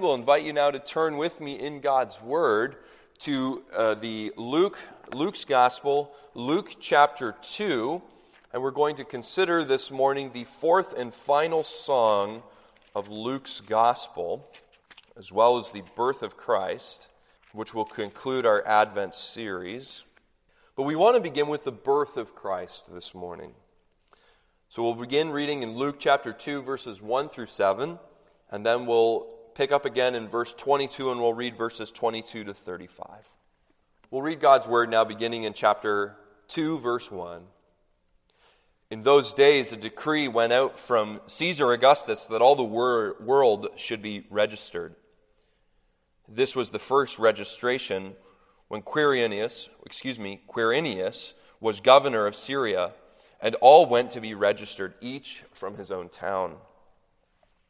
We'll invite you now to turn with me in God's Word to Luke's Gospel, Luke chapter 2, and we're going to consider this morning the fourth and final song of Luke's Gospel, as well as the birth of Christ, which will conclude our Advent series. But we want to begin with the birth of Christ this morning. So we'll begin reading in Luke chapter 2, verses 1 through 7, and then we'll pick up again in verse 22, and we'll read verses 22 to 35. We'll read God's Word now, beginning in chapter 2, verse 1. In those days, a decree went out from Caesar Augustus that all the world should be registered. This was the first registration when Quirinius was governor of Syria, and all went to be registered, each from his own town.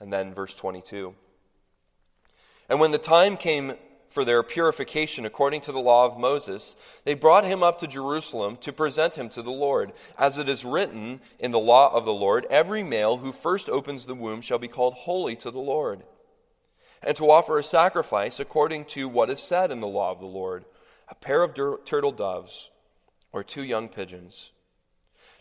And then verse 22. And when the time came for their purification according to the law of Moses, they brought him up to Jerusalem to present him to the Lord. As it is written in the law of the Lord, every male who first opens the womb shall be called holy to the Lord, and to offer a sacrifice according to what is said in the law of the Lord, a pair of turtle doves or two young pigeons.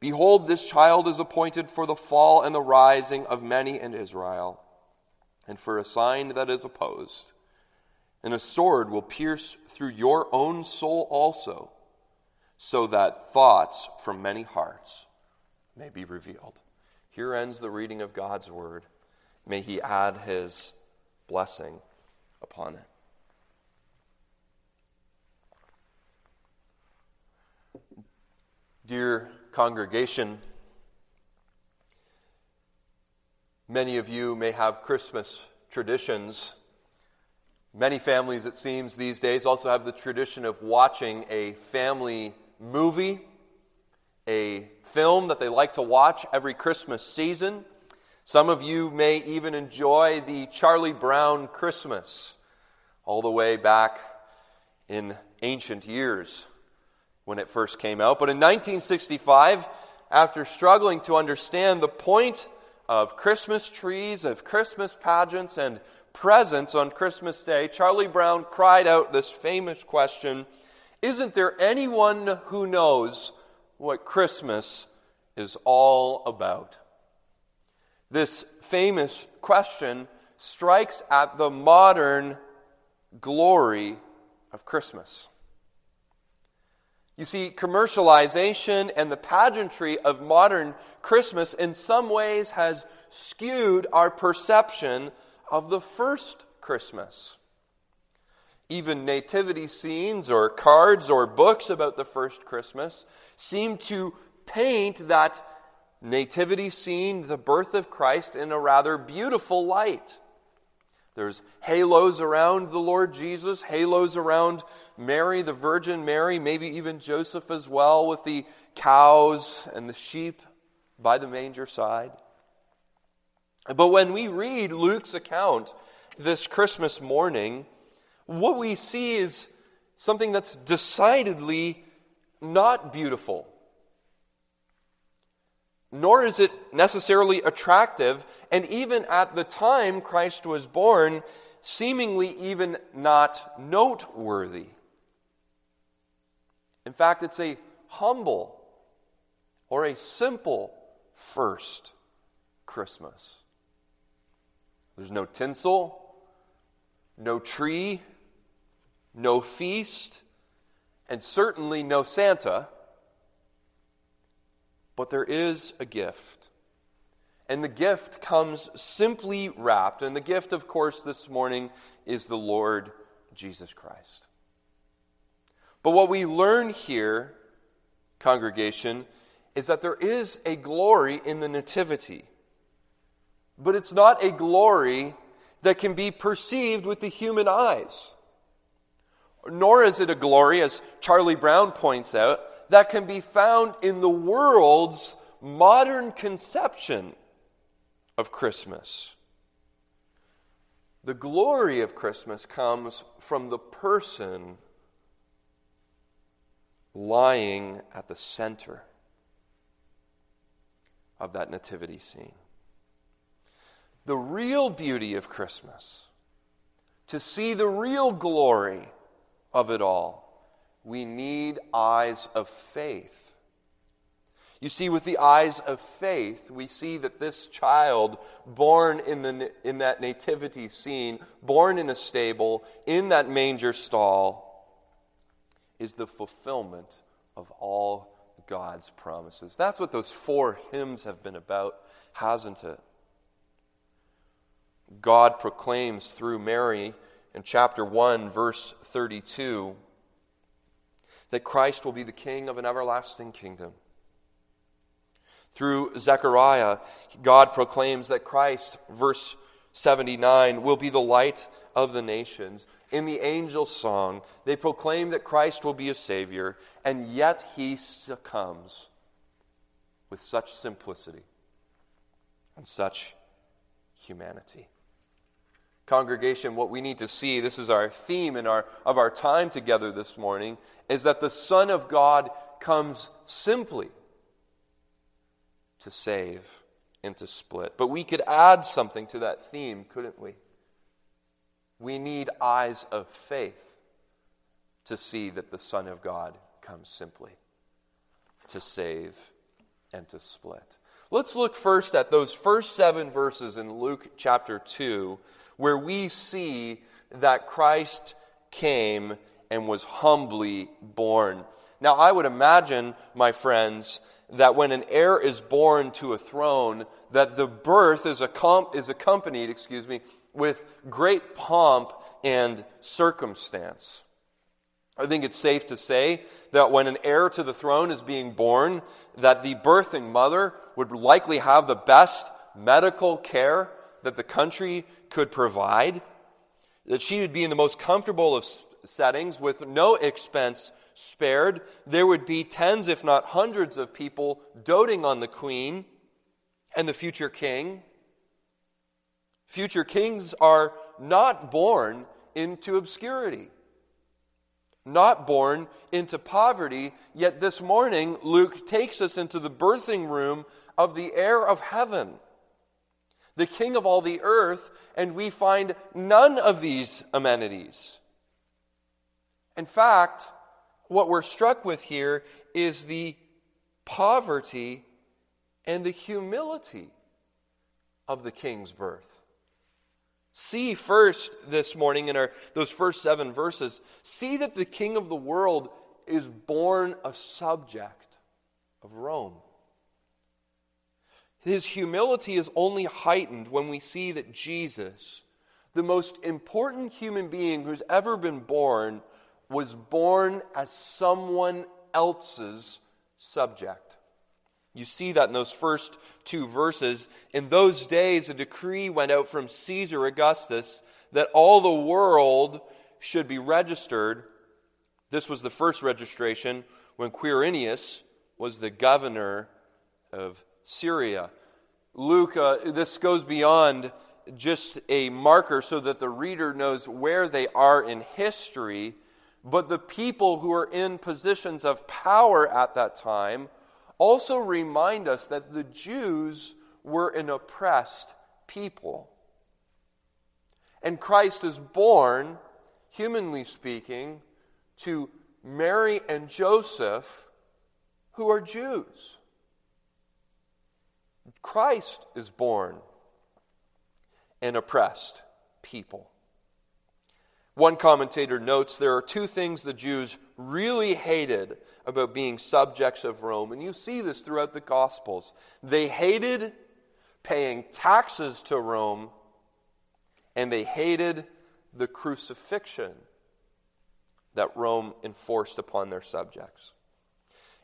Behold, this child is appointed for the fall and the rising of many in Israel, and for a sign that is opposed. And a sword will pierce through your own soul also, so that thoughts from many hearts may be revealed. Here ends the reading of God's word. May he add his blessing upon it. Dear congregation, many of you may have Christmas traditions. Many families, it seems, these days also have the tradition of watching a family movie, a film that they like to watch every Christmas season. Some of you may even enjoy the Charlie Brown Christmas, all the way back in ancient years when it first came out. But in 1965, after struggling to understand the point of Christmas trees, of Christmas pageants, and presents on Christmas Day, Charlie Brown cried out this famous question, "Isn't there anyone who knows what Christmas is all about?" This famous question strikes at the modern glory of Christmas. You see, commercialization and the pageantry of modern Christmas in some ways has skewed our perception of the first Christmas. Even nativity scenes or cards or books about the first Christmas seem to paint that nativity scene, the birth of Christ, in a rather beautiful light. There's halos around the Lord Jesus, halos around Mary, the Virgin Mary, maybe even Joseph as well, with the cows and the sheep by the manger side. But when we read Luke's account this Christmas morning, what we see is something that's decidedly not beautiful. Nor is it necessarily attractive, and even at the time Christ was born, seemingly even not noteworthy. In fact, it's a humble or a simple first Christmas. There's no tinsel, no tree, no feast, and certainly no Santa. But there is a gift. And the gift comes simply wrapped. And the gift, of course, this morning is the Lord Jesus Christ. But what we learn here, congregation, is that there is a glory in the nativity. But it's not a glory that can be perceived with the human eyes. Nor is it a glory, as Charlie Brown points out, that can be found in the world's modern conception of Christmas. The glory of Christmas comes from the person lying at the center of that nativity scene. The real beauty of Christmas, to see the real glory of it all, we need eyes of faith. You see, with the eyes of faith, we see that this child born in that nativity scene, born in a stable, in that manger stall, is the fulfillment of all God's promises. That's what those four hymns have been about, hasn't it? God proclaims through Mary in chapter 1, verse 32, that Christ will be the king of an everlasting kingdom. Through Zechariah, God proclaims that Christ, verse 79, will be the light of the nations. In the angel's song, they proclaim that Christ will be a savior, and yet he succumbs with such simplicity and such humanity. Congregation, what we need to see, this is our theme in our time together this morning, is that the Son of God comes simply to save and to split. But we could add something to that theme, couldn't we? We need eyes of faith to see that the Son of God comes simply to save and to split. Let's look first at those first 7 verses in Luke chapter 2, where we see that Christ came and was humbly born. Now, I would imagine, my friends, that when an heir is born to a throne, that the birth is accompanied with great pomp and circumstance. I think it's safe to say that when an heir to the throne is being born, that the birthing mother would likely have the best medical care that the country could provide, that she would be in the most comfortable of settings with no expense spared. There would be tens, if not hundreds, of people doting on the queen and the future king. Future kings are not born into obscurity, not born into poverty, yet this morning Luke takes us into the birthing room of the heir of heaven, the king of all the earth, and we find none of these amenities. In fact, what we're struck with here is the poverty and the humility of the king's birth. See first this morning in those first 7 verses, see that the king of the world is born a subject of Rome. His humility is only heightened when we see that Jesus, the most important human being who's ever been born, was born as someone else's subject. You see that in those first 2 verses. In those days, a decree went out from Caesar Augustus that all the world should be registered. This was the first registration when Quirinius was the governor of Syria. Luke, this goes beyond just a marker so that the reader knows where they are in history, But the people who are in positions of power at that time also remind us that the Jews were an oppressed people. And Christ is born, humanly speaking, to Mary and Joseph, who are Jews. Christ is born an oppressed people. One commentator notes there are two things the Jews really hated about being subjects of Rome, and you see this throughout the Gospels. They hated paying taxes to Rome, and they hated the crucifixion that Rome enforced upon their subjects.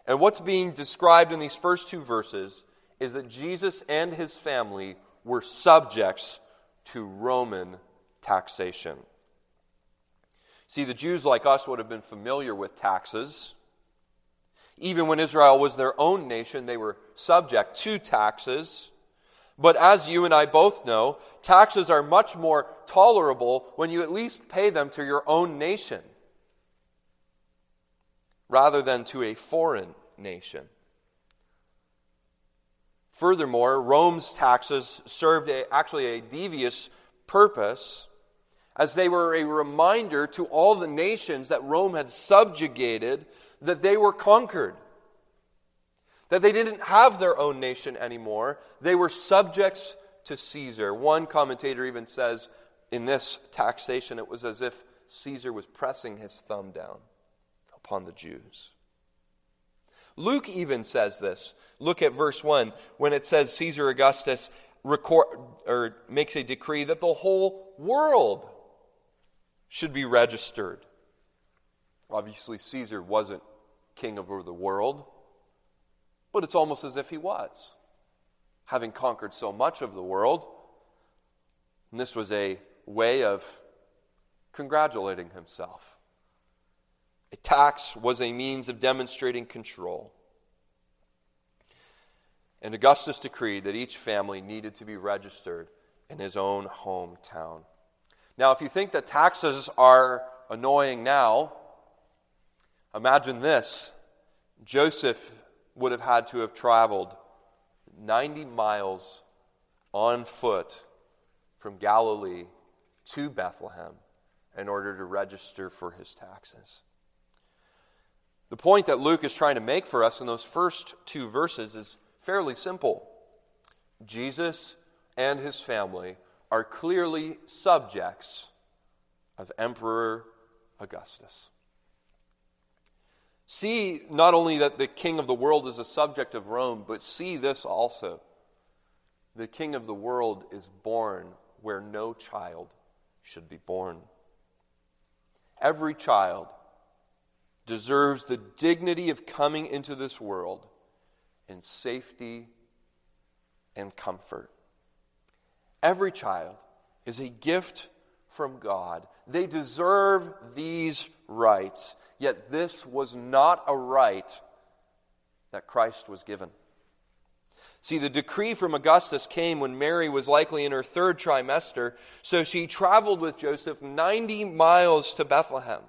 And what's being described in these first two verses is that Jesus and his family were subjects to Roman taxation. See, the Jews like us would have been familiar with taxes. Even when Israel was their own nation, they were subject to taxes. But as you and I both know, taxes are much more tolerable when you at least pay them to your own nation rather than to a foreign nation. Furthermore, Rome's taxes served actually a devious purpose, as they were a reminder to all the nations that Rome had subjugated that they were conquered, that they didn't have their own nation anymore. They were subjects to Caesar. One commentator even says in this taxation it was as if Caesar was pressing his thumb down upon the Jews. Luke even says this. Look at verse 1 when it says Caesar Augustus makes a decree that the whole world should be registered. Obviously, Caesar wasn't king over the world, but it's almost as if he was, having conquered so much of the world. And this was a way of congratulating himself. A tax was a means of demonstrating control. And Augustus decreed that each family needed to be registered in his own hometown. Now, if you think that taxes are annoying now, imagine this. Joseph would have had to have traveled 90 miles on foot from Galilee to Bethlehem in order to register for his taxes. The point that Luke is trying to make for us in those first two verses is fairly simple. Jesus and his family are clearly subjects of Emperor Augustus. See not only that the king of the world is a subject of Rome, but see this also. The king of the world is born where no child should be born. Every child deserves the dignity of coming into this world in safety and comfort. Every child is a gift from God. They deserve these rights. Yet this was not a right that Christ was given. See, the decree from Augustus came when Mary was likely in her third trimester, so she traveled with Joseph 90 miles to Bethlehem.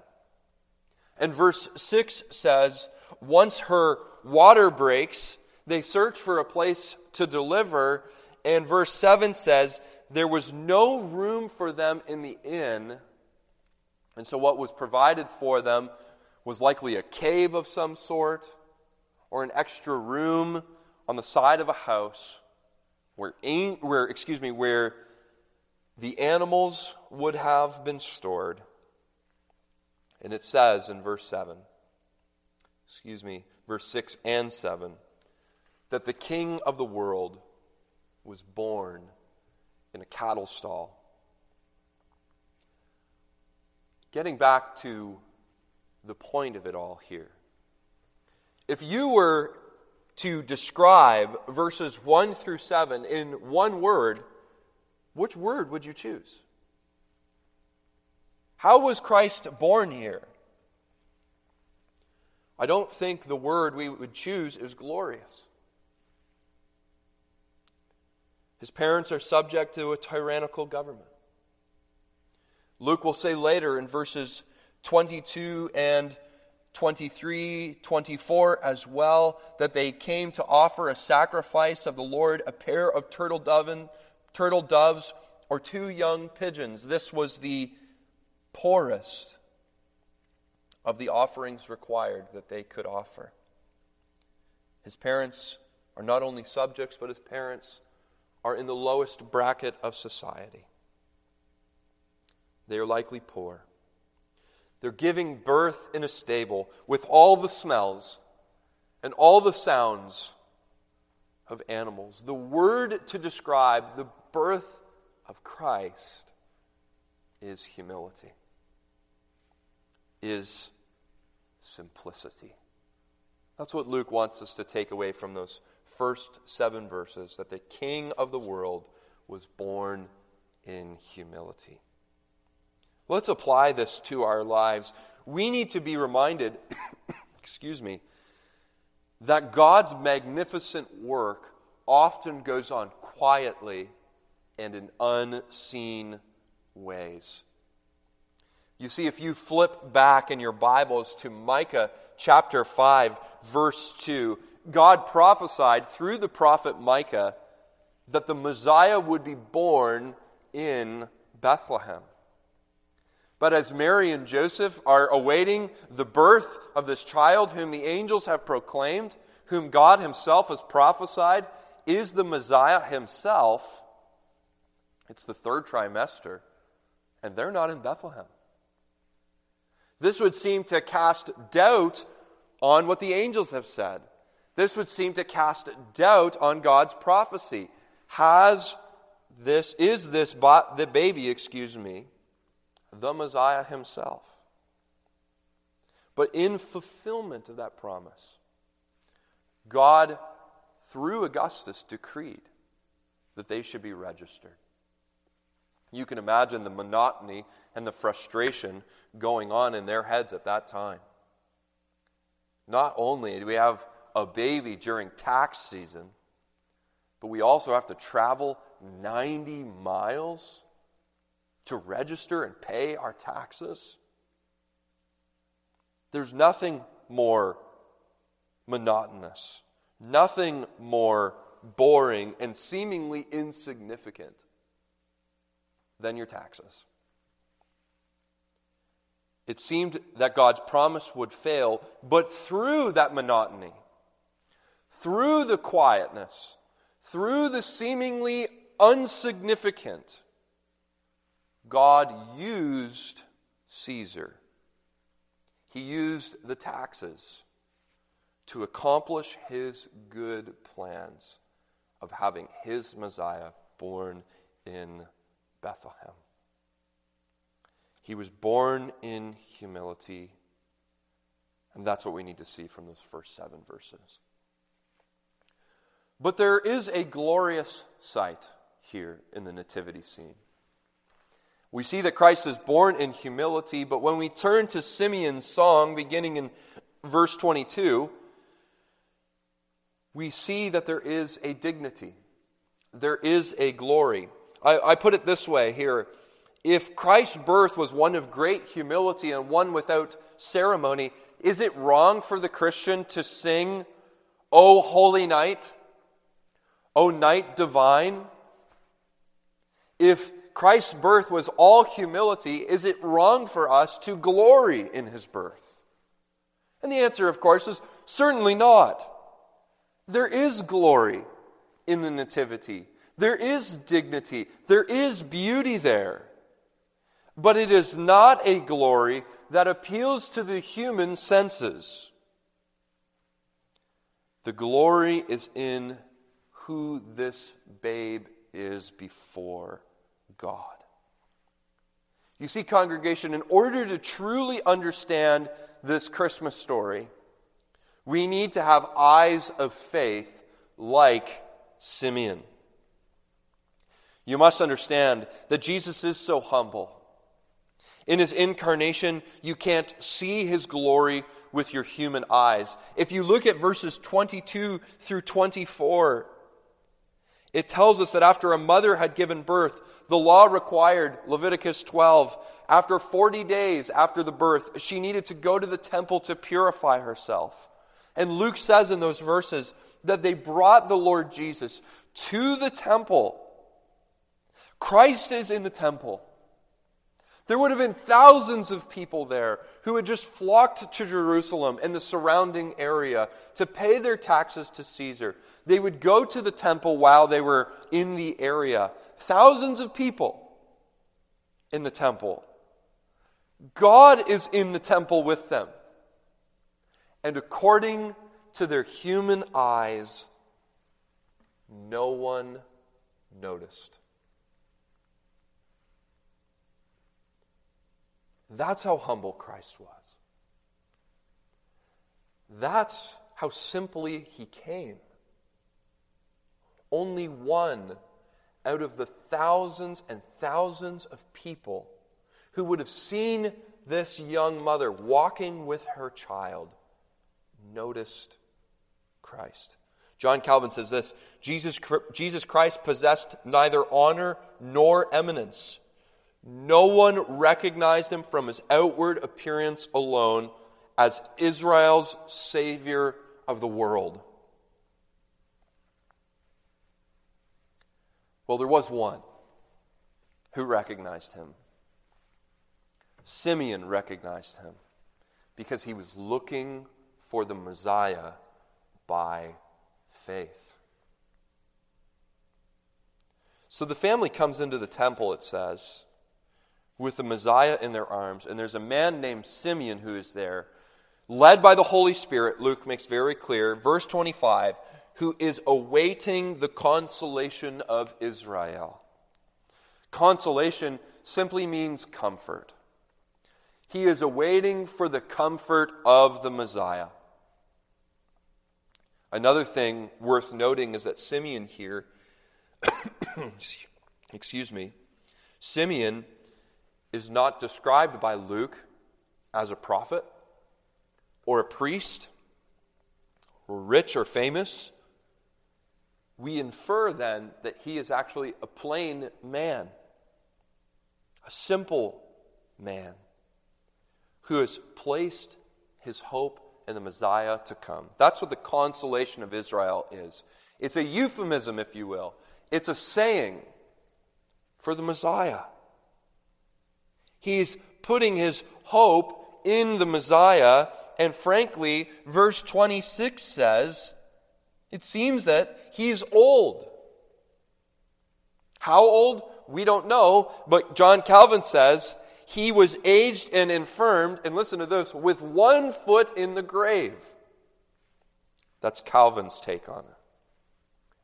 And verse 6 says, once her water breaks, they search for a place to deliver. And verse 7 says, there was no room for them in the inn. And so what was provided for them was likely a cave of some sort or an extra room on the side of a house where the animals would have been stored. And it says in verse 6 and 7, that the king of the world was born in a cattle stall. Getting back to the point of it all here. If you were to describe verses 1 through 7 in one word, which word would you choose? How was Christ born here? I don't think the word we would choose is glorious. His parents are subject to a tyrannical government. Luke will say later in verses 22 and 23, 24 as well, that they came to offer a sacrifice of the Lord, a pair of turtle doves or two young pigeons. This was the poorest of the offerings required that they could offer. His parents are not only subjects, but his parents are in the lowest bracket of society. They are likely poor. They're giving birth in a stable with all the smells and all the sounds of animals. The word to describe the birth of Christ is humility, is simplicity. That's what Luke wants us to take away from those first 7 verses, that the King of the world was born in humility. Let's apply this to our lives. We need to be reminded, that God's magnificent work often goes on quietly and in unseen ways. You see, if you flip back in your Bibles to Micah chapter 5, verse 2, God prophesied through the prophet Micah that the Messiah would be born in Bethlehem. But as Mary and Joseph are awaiting the birth of this child whom the angels have proclaimed, whom God himself has prophesied, is the Messiah himself, it's the 3rd trimester, and they're not in Bethlehem. This would seem to cast doubt on what the angels have said. This would seem to cast doubt on God's prophecy. Is this baby the Messiah himself? But in fulfillment of that promise, God, through Augustus, decreed that they should be registered. You can imagine the monotony and the frustration going on in their heads at that time. Not only do we have a baby during tax season, but we also have to travel 90 miles to register and pay our taxes. There's nothing more monotonous, nothing more boring and seemingly insignificant than your taxes. It seemed that God's promise would fail, but through that monotony, through the quietness, through the seemingly insignificant, God used Caesar. He used the taxes to accomplish his good plans of having his Messiah born in Bethlehem. He was born in humility, and that's what we need to see from those first 7 verses. But there is a glorious sight here in the nativity scene. We see that Christ is born in humility, but when we turn to Simeon's song, beginning in verse 22, we see that there is a dignity. There is a glory. I put it this way here. If Christ's birth was one of great humility and one without ceremony, is it wrong for the Christian to sing, "O Holy Night, O Night Divine"? If Christ's birth was all humility, is it wrong for us to glory in his birth? And the answer, of course, is certainly not. There is glory in the nativity. There is dignity. There is beauty there. But it is not a glory that appeals to the human senses. The glory is in who this babe is before God. You see, congregation, in order to truly understand this Christmas story, we need to have eyes of faith like Simeon. You must understand that Jesus is so humble. In his incarnation, you can't see his glory with your human eyes. If you look at verses 22 through 24, it tells us that after a mother had given birth, the law required, Leviticus 12, after 40 days after the birth, she needed to go to the temple to purify herself. And Luke says in those verses that they brought the Lord Jesus to the temple. Christ is in the temple. There would have been thousands of people there who had just flocked to Jerusalem and the surrounding area to pay their taxes to Caesar. They would go to the temple while they were in the area. Thousands of people in the temple. God is in the temple with them. And according to their human eyes, no one noticed. That's how humble Christ was. That's how simply he came. Only one out of the thousands and thousands of people who would have seen this young mother walking with her child noticed Christ. John Calvin says this, Jesus Christ possessed neither honor nor eminence. No one recognized him from his outward appearance alone as Israel's Savior of the world. Well, there was one who recognized him. Simeon recognized him because he was looking for the Messiah by faith. So the family comes into the temple, it says, with the Messiah in their arms, and there's a man named Simeon who is there, led by the Holy Spirit, Luke makes very clear, verse 25, who is awaiting the consolation of Israel. Consolation simply means comfort. He is awaiting for the comfort of the Messiah. Another thing worth noting is that Simeon here, Simeon is not described by Luke as a prophet or a priest or rich or famous. We infer then that he is actually a plain man, a simple man who has placed his hope in the Messiah to come. That's what the consolation of Israel is. It's a euphemism, if you will. It's a saying for the Messiah. He's putting his hope in the Messiah. And frankly, verse 26 says, it seems that he's old. How old? We don't know. But John Calvin says, he was aged and infirmed, and listen to this, with one foot in the grave. That's Calvin's take on it.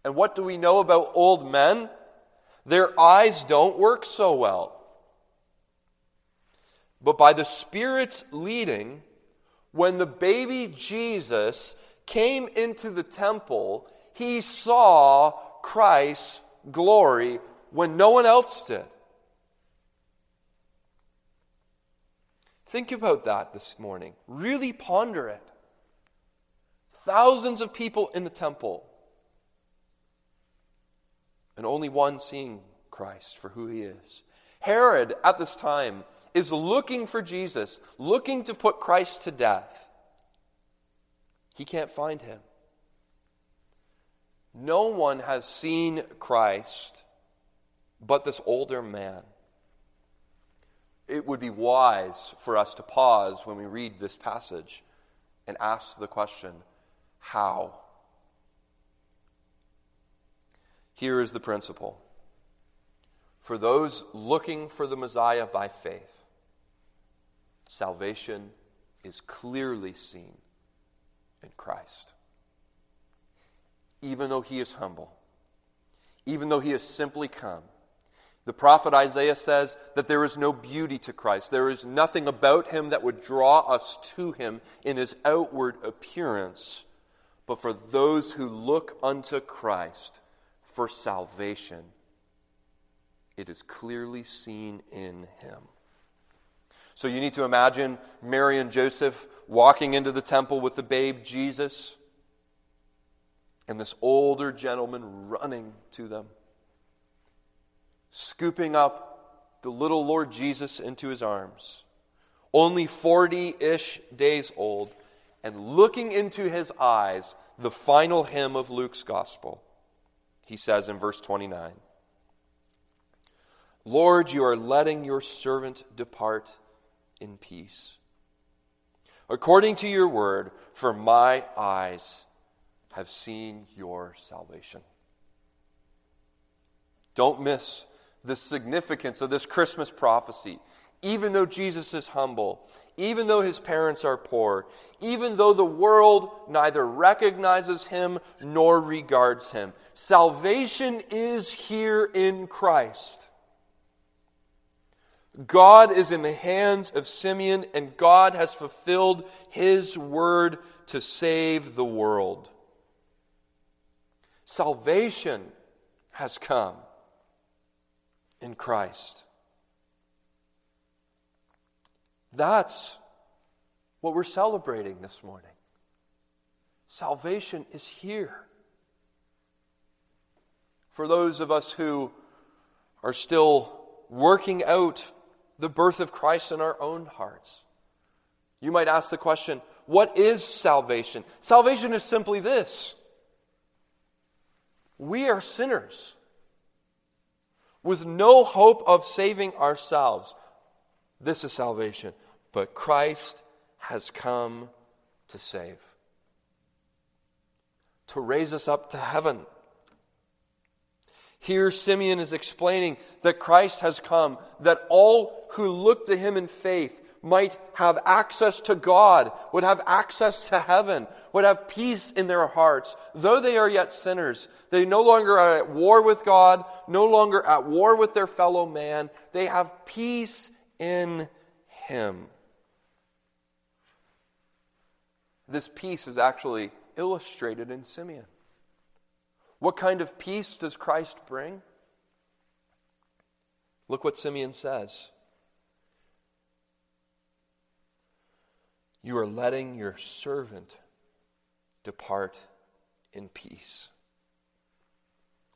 And what do we know about old men? Their eyes don't work so well. But by the Spirit's leading, when the baby Jesus came into the temple, he saw Christ's glory when no one else did. Think about that this morning. Really ponder it. Thousands of people in the temple, and only one seeing Christ for who he is. Herod, at this time, is looking for Jesus, looking to put Christ to death. He can't find him. No one has seen Christ but this older man. It would be wise for us to pause when we read this passage and ask the question, how? Here is the principle. For those looking for the Messiah by faith, salvation is clearly seen in Christ. Even though he is humble, even though he has simply come, the prophet Isaiah says that there is no beauty to Christ. There is nothing about him that would draw us to him in his outward appearance. But for those who look unto Christ for salvation, it is clearly seen in him. So you need to imagine Mary and Joseph walking into the temple with the babe Jesus and this older gentleman running to them. scooping up the little Lord Jesus into his arms, only 40-ish days old, and looking into his eyes, the final hymn of Luke's gospel. He says in verse 29, "Lord, you are letting your servant depart in peace, according to your word, for my eyes have seen your salvation." Don't miss the significance of this Christmas prophecy. Even though Jesus is humble, even though his parents are poor, even though the world neither recognizes him nor regards him, salvation is here in Christ. God is in the hands of Simeon, and God has fulfilled his word to save the world. Salvation has come in Christ. That's what we're celebrating this morning. Salvation is here. For those of us who are still working out the birth of Christ in our own hearts, you might ask the question, what is salvation? Salvation is simply this: we are sinners with no hope of saving ourselves. This is salvation, but Christ has come to save, to raise us up to heaven. Here Simeon is explaining that Christ has come, that all who look to him in faith might have access to God, would have access to heaven, would have peace in their hearts. Though they are yet sinners, they no longer are at war with God, no longer at war with their fellow man. They have peace in him. This peace is actually illustrated in Simeon. What kind of peace does Christ bring? Look what Simeon says. You are letting your servant depart in peace.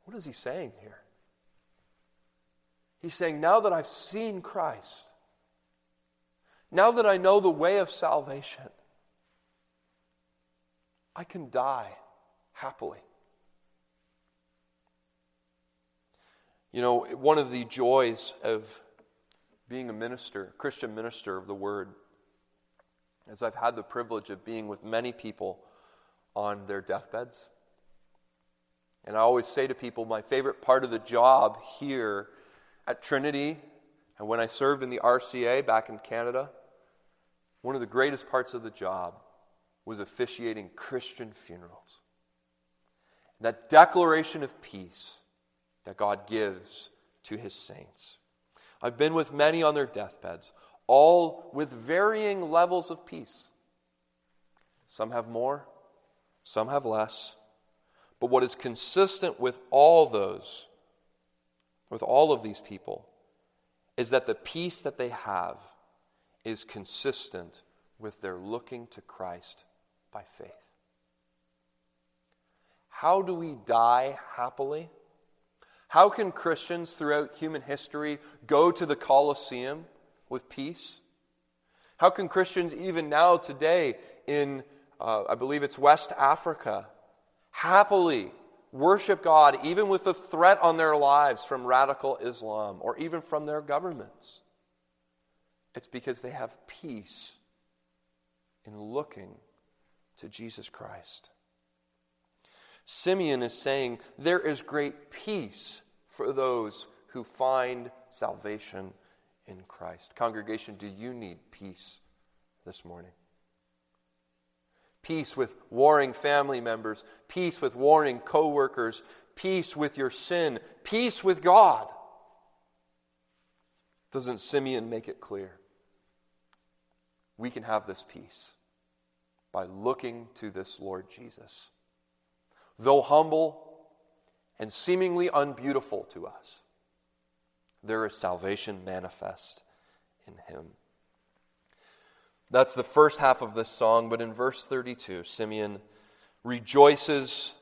What is he saying here? He's saying, now that I've seen Christ, now that I know the way of salvation, I can die happily. You know, one of the joys of being a minister, a Christian minister of the Word, is I've had the privilege of being with many people on their deathbeds. And I always say to people, my favorite part of the job here at Trinity, and when I served in the RCA back in Canada, one of the greatest parts of the job was officiating Christian funerals. And that declaration of peace that God gives to his saints. I've been with many on their deathbeds, all with varying levels of peace. Some have more, some have less. But what is consistent with all those, with all of these people, is that the peace that they have is consistent with their looking to Christ by faith. How do we die happily? How can Christians throughout human history go to the Colosseum with peace? How can Christians even now today in, I believe it's West Africa, happily worship God even with the threat on their lives from radical Islam or even from their governments? It's because they have peace in looking to Jesus Christ. Simeon is saying there is great peace for those who find salvation in Christ. Congregation, do you need peace this morning? Peace with warring family members, peace with warring co-workers, peace with your sin, peace with God. Doesn't Simeon make it clear? We can have this peace by looking to this Lord Jesus. Though humble and seemingly unbeautiful to us, there is salvation manifest in him. That's the first half of this song, but in verse 32, Simeon rejoices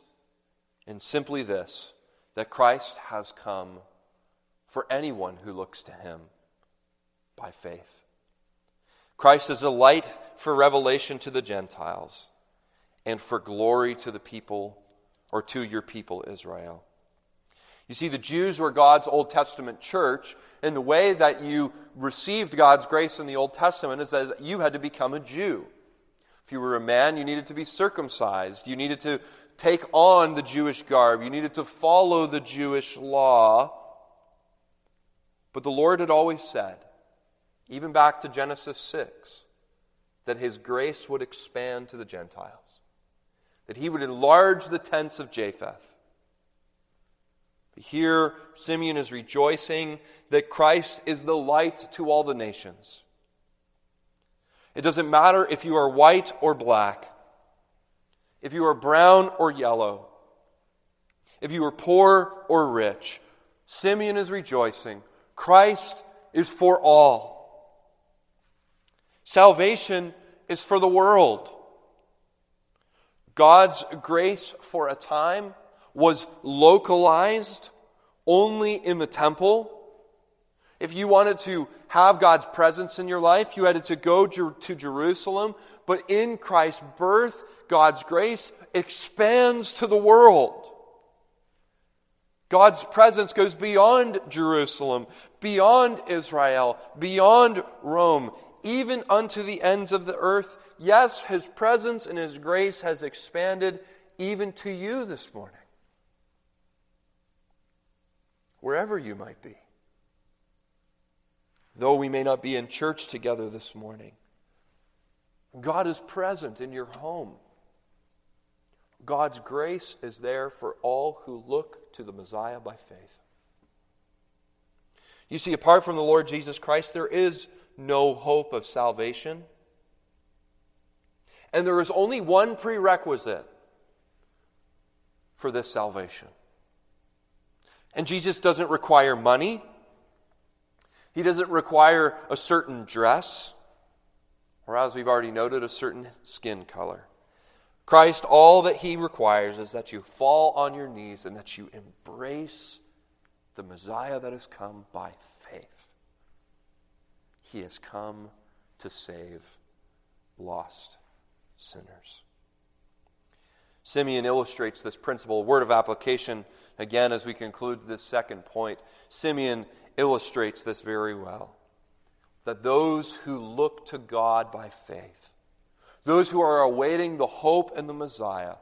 in simply this, that Christ has come for anyone who looks to him by faith. Christ is a light for revelation to the Gentiles and for glory to the people, or to your people, Israel. You see, the Jews were God's Old Testament church, and the way that you received God's grace in the Old Testament is that you had to become a Jew. If you were a man, you needed to be circumcised. You needed to take on the Jewish garb. You needed to follow the Jewish law. But the Lord had always said, even back to Genesis 6, that his grace would expand to the Gentiles, that he would enlarge the tents of Japheth. But here, Simeon is rejoicing that Christ is the light to all the nations. It doesn't matter if you are white or black, if you are brown or yellow, if you are poor or rich. Simeon is rejoicing. Christ is for all. Salvation is for the world. God's grace for a time was localized only in the temple. If you wanted to have God's presence in your life, you had to go to Jerusalem. But in Christ's birth, God's grace expands to the world. God's presence goes beyond Jerusalem, beyond Israel, beyond Rome, even unto the ends of the earth. Yes, his presence and his grace has expanded even to you this morning, wherever you might be. Though we may not be in church together this morning, God is present in your home. God's grace is there for all who look to the Messiah by faith. You see, apart from the Lord Jesus Christ, there is no hope of salvation. And there is only one prerequisite for this salvation. And Jesus doesn't require money. He doesn't require a certain dress, or as we've already noted, a certain skin color. Christ, all that he requires is that you fall on your knees and that you embrace the Messiah that has come by faith. He has come to save lost sinners. Simeon illustrates this principle. A word of application, again, as we conclude this second point. Simeon illustrates this very well. That those who look to God by faith, those who are awaiting the hope and the Messiah,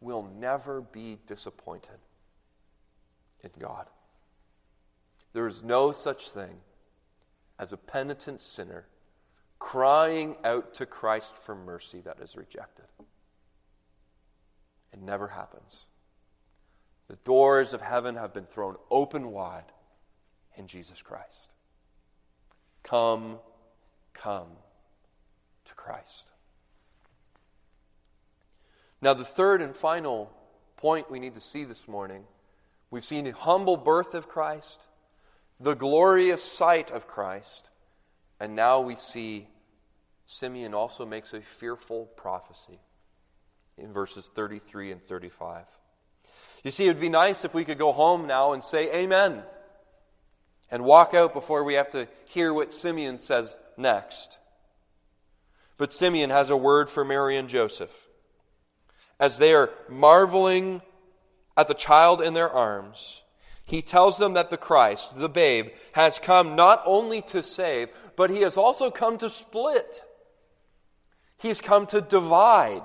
will never be disappointed in God. There is no such thing as a penitent sinner crying out to Christ for mercy that is rejected. It never happens. The doors of heaven have been thrown open wide in Jesus Christ. Come, come to Christ. Now, the third and final point we need to see this morning, we've seen the humble birth of Christ, the glorious sight of Christ, and now we see Simeon also makes a fearful prophecy in verses 33 and 35. You see, it would be nice if we could go home now and say amen and walk out before we have to hear what Simeon says next. But Simeon has a word for Mary and Joseph. As they are marveling at the child in their arms, he tells them that the Christ, the babe, has come not only to save, but he has also come to split. He's come to divide.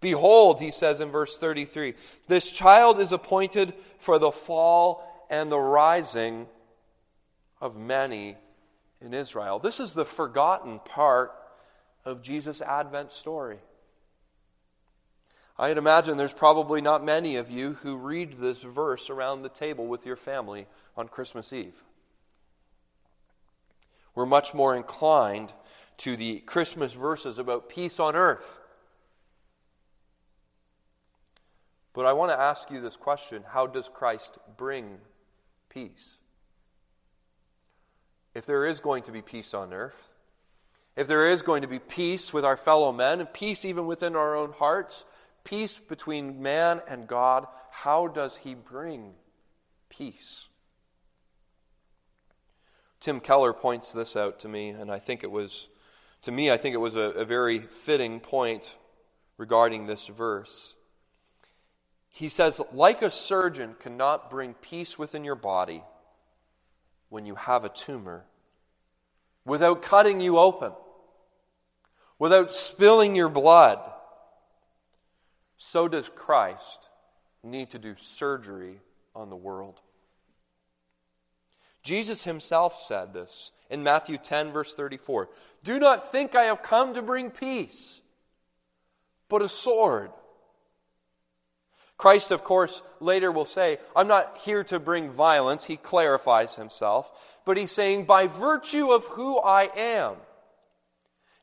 Behold, he says in verse 33, this child is appointed for the fall and the rising of many in Israel. This is the forgotten part of Jesus' Advent story. I'd imagine there's probably not many of you who read this verse around the table with your family on Christmas Eve. We're much more inclined to the Christmas verses about peace on earth. But I want to ask you this question: how does Christ bring peace? If there is going to be peace on earth, if there is going to be peace with our fellow men, and peace even within our own hearts, peace between man and God, how does he bring peace? Tim Keller points this out to me, and I think it was a very fitting point regarding this verse. He says, like a surgeon cannot bring peace within your body when you have a tumor, without cutting you open, without spilling your blood, so does Christ need to do surgery on the world. Jesus himself said this in Matthew 10, verse 34. Do not think I have come to bring peace, but a sword. Christ, of course, later will say, I'm not here to bring violence. He clarifies himself. But he's saying, by virtue of who I am,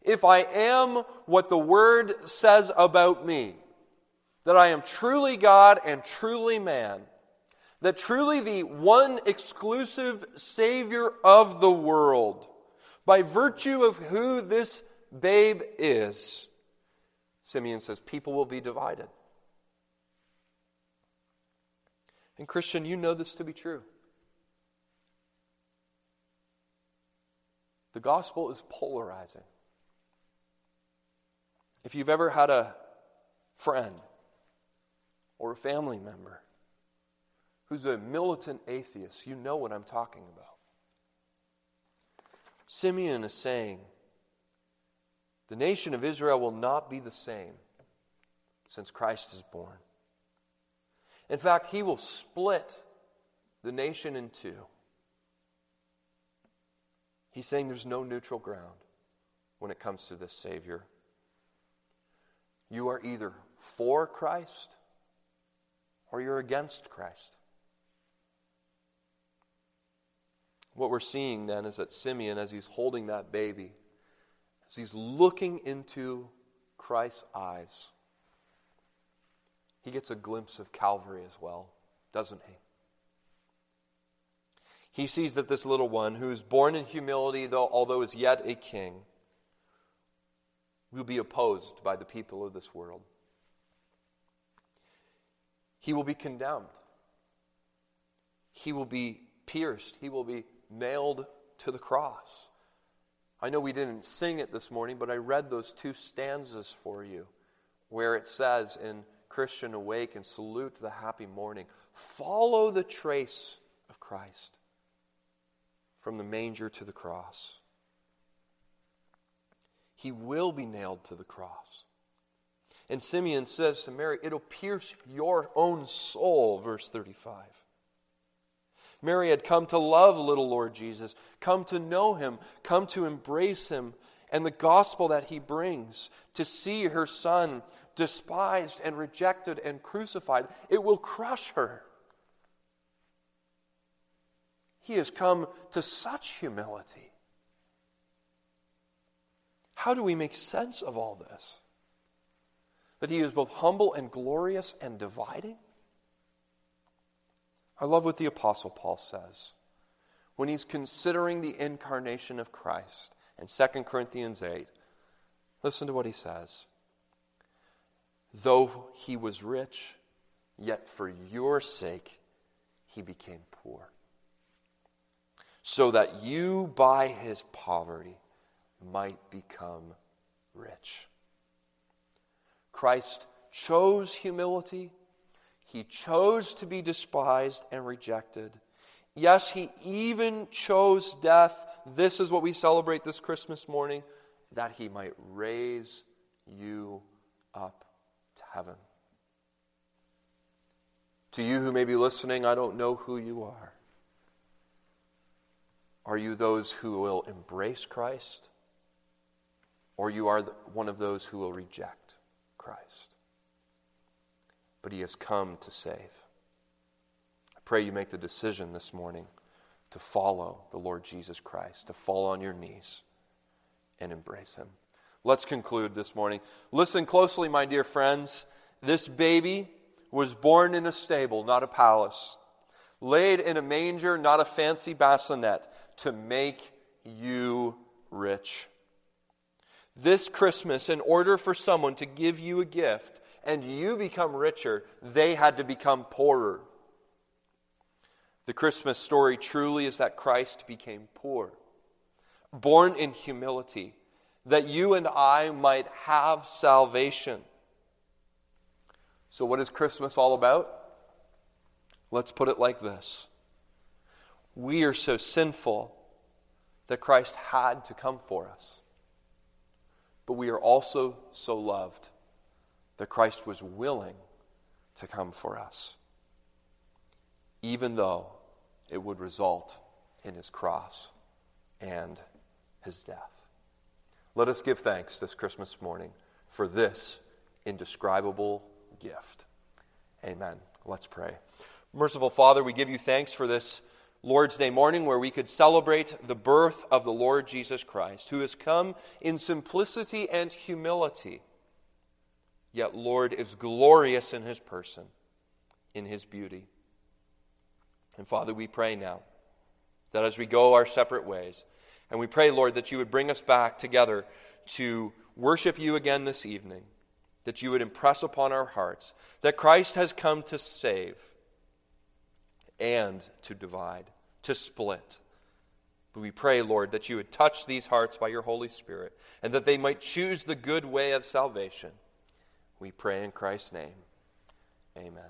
if I am what the Word says about me, that I am truly God and truly man, that truly the one exclusive Savior of the world, by virtue of who this babe is, Simeon says, people will be divided. And Christian, you know this to be true. The gospel is polarizing. If you've ever had a friend or a family member who's a militant atheist, you know what I'm talking about. Simeon is saying, the nation of Israel will not be the same since Christ is born. In fact, he will split the nation in two. He's saying there's no neutral ground when it comes to this Savior. You are either for Christ or you're against Christ. What we're seeing then is that Simeon, as he's holding that baby, as he's looking into Christ's eyes, he gets a glimpse of Calvary as well, doesn't he? He sees that this little one, who is born in humility, although is yet a king, will be opposed by the people of this world. He will be condemned. He will be pierced. He will be nailed to the cross. I know we didn't sing it this morning, but I read those two stanzas for you, where it says in Christian Awake and Salute the Happy Morning, follow the trace of Christ from the manger to the cross. He will be nailed to the cross. And Simeon says to Mary, it'll pierce your own soul, verse 35. Mary had come to love little Lord Jesus, come to know him, come to embrace him, and the gospel that he brings, to see her son despised and rejected and crucified, it will crush her. He has come to such humility. How do we make sense of all this? That he is both humble and glorious and dividing? I love what the Apostle Paul says when he's considering the incarnation of Christ in 2 Corinthians 8. Listen to what he says. Though he was rich, yet for your sake he became poor, so that you by his poverty might become rich. Christ chose humility. He chose to be despised and rejected. Yes, he even chose death. This is what we celebrate this Christmas morning, that he might raise you up to heaven. To you who may be listening, I don't know who you are. Are you those who will embrace Christ? Or you are one of those who will reject Christ? But he has come to save. I pray you make the decision this morning to follow the Lord Jesus Christ, to fall on your knees and embrace him. Let's conclude this morning. Listen closely, my dear friends. This baby was born in a stable, not a palace. Laid in a manger, not a fancy bassinet, to make you rich. This Christmas, in order for someone to give you a gift and you become richer, they had to become poorer. The Christmas story truly is that Christ became poor, born in humility, that you and I might have salvation. So what is Christmas all about? Let's put it like this. We are so sinful that Christ had to come for us. But we are also so loved that Christ was willing to come for us, even though it would result in his cross and his death. Let us give thanks this Christmas morning for this indescribable gift. Amen. Let's pray. Merciful Father, we give you thanks for this Lord's Day morning where we could celebrate the birth of the Lord Jesus Christ, who has come in simplicity and humility, yet, Lord, is glorious in his person, in his beauty. And Father, we pray now that as we go our separate ways, and we pray, Lord, that you would bring us back together to worship you again this evening, that you would impress upon our hearts that Christ has come to save and to divide, to split. But we pray, Lord, that you would touch these hearts by your Holy Spirit and that they might choose the good way of salvation. We pray in Christ's name. Amen.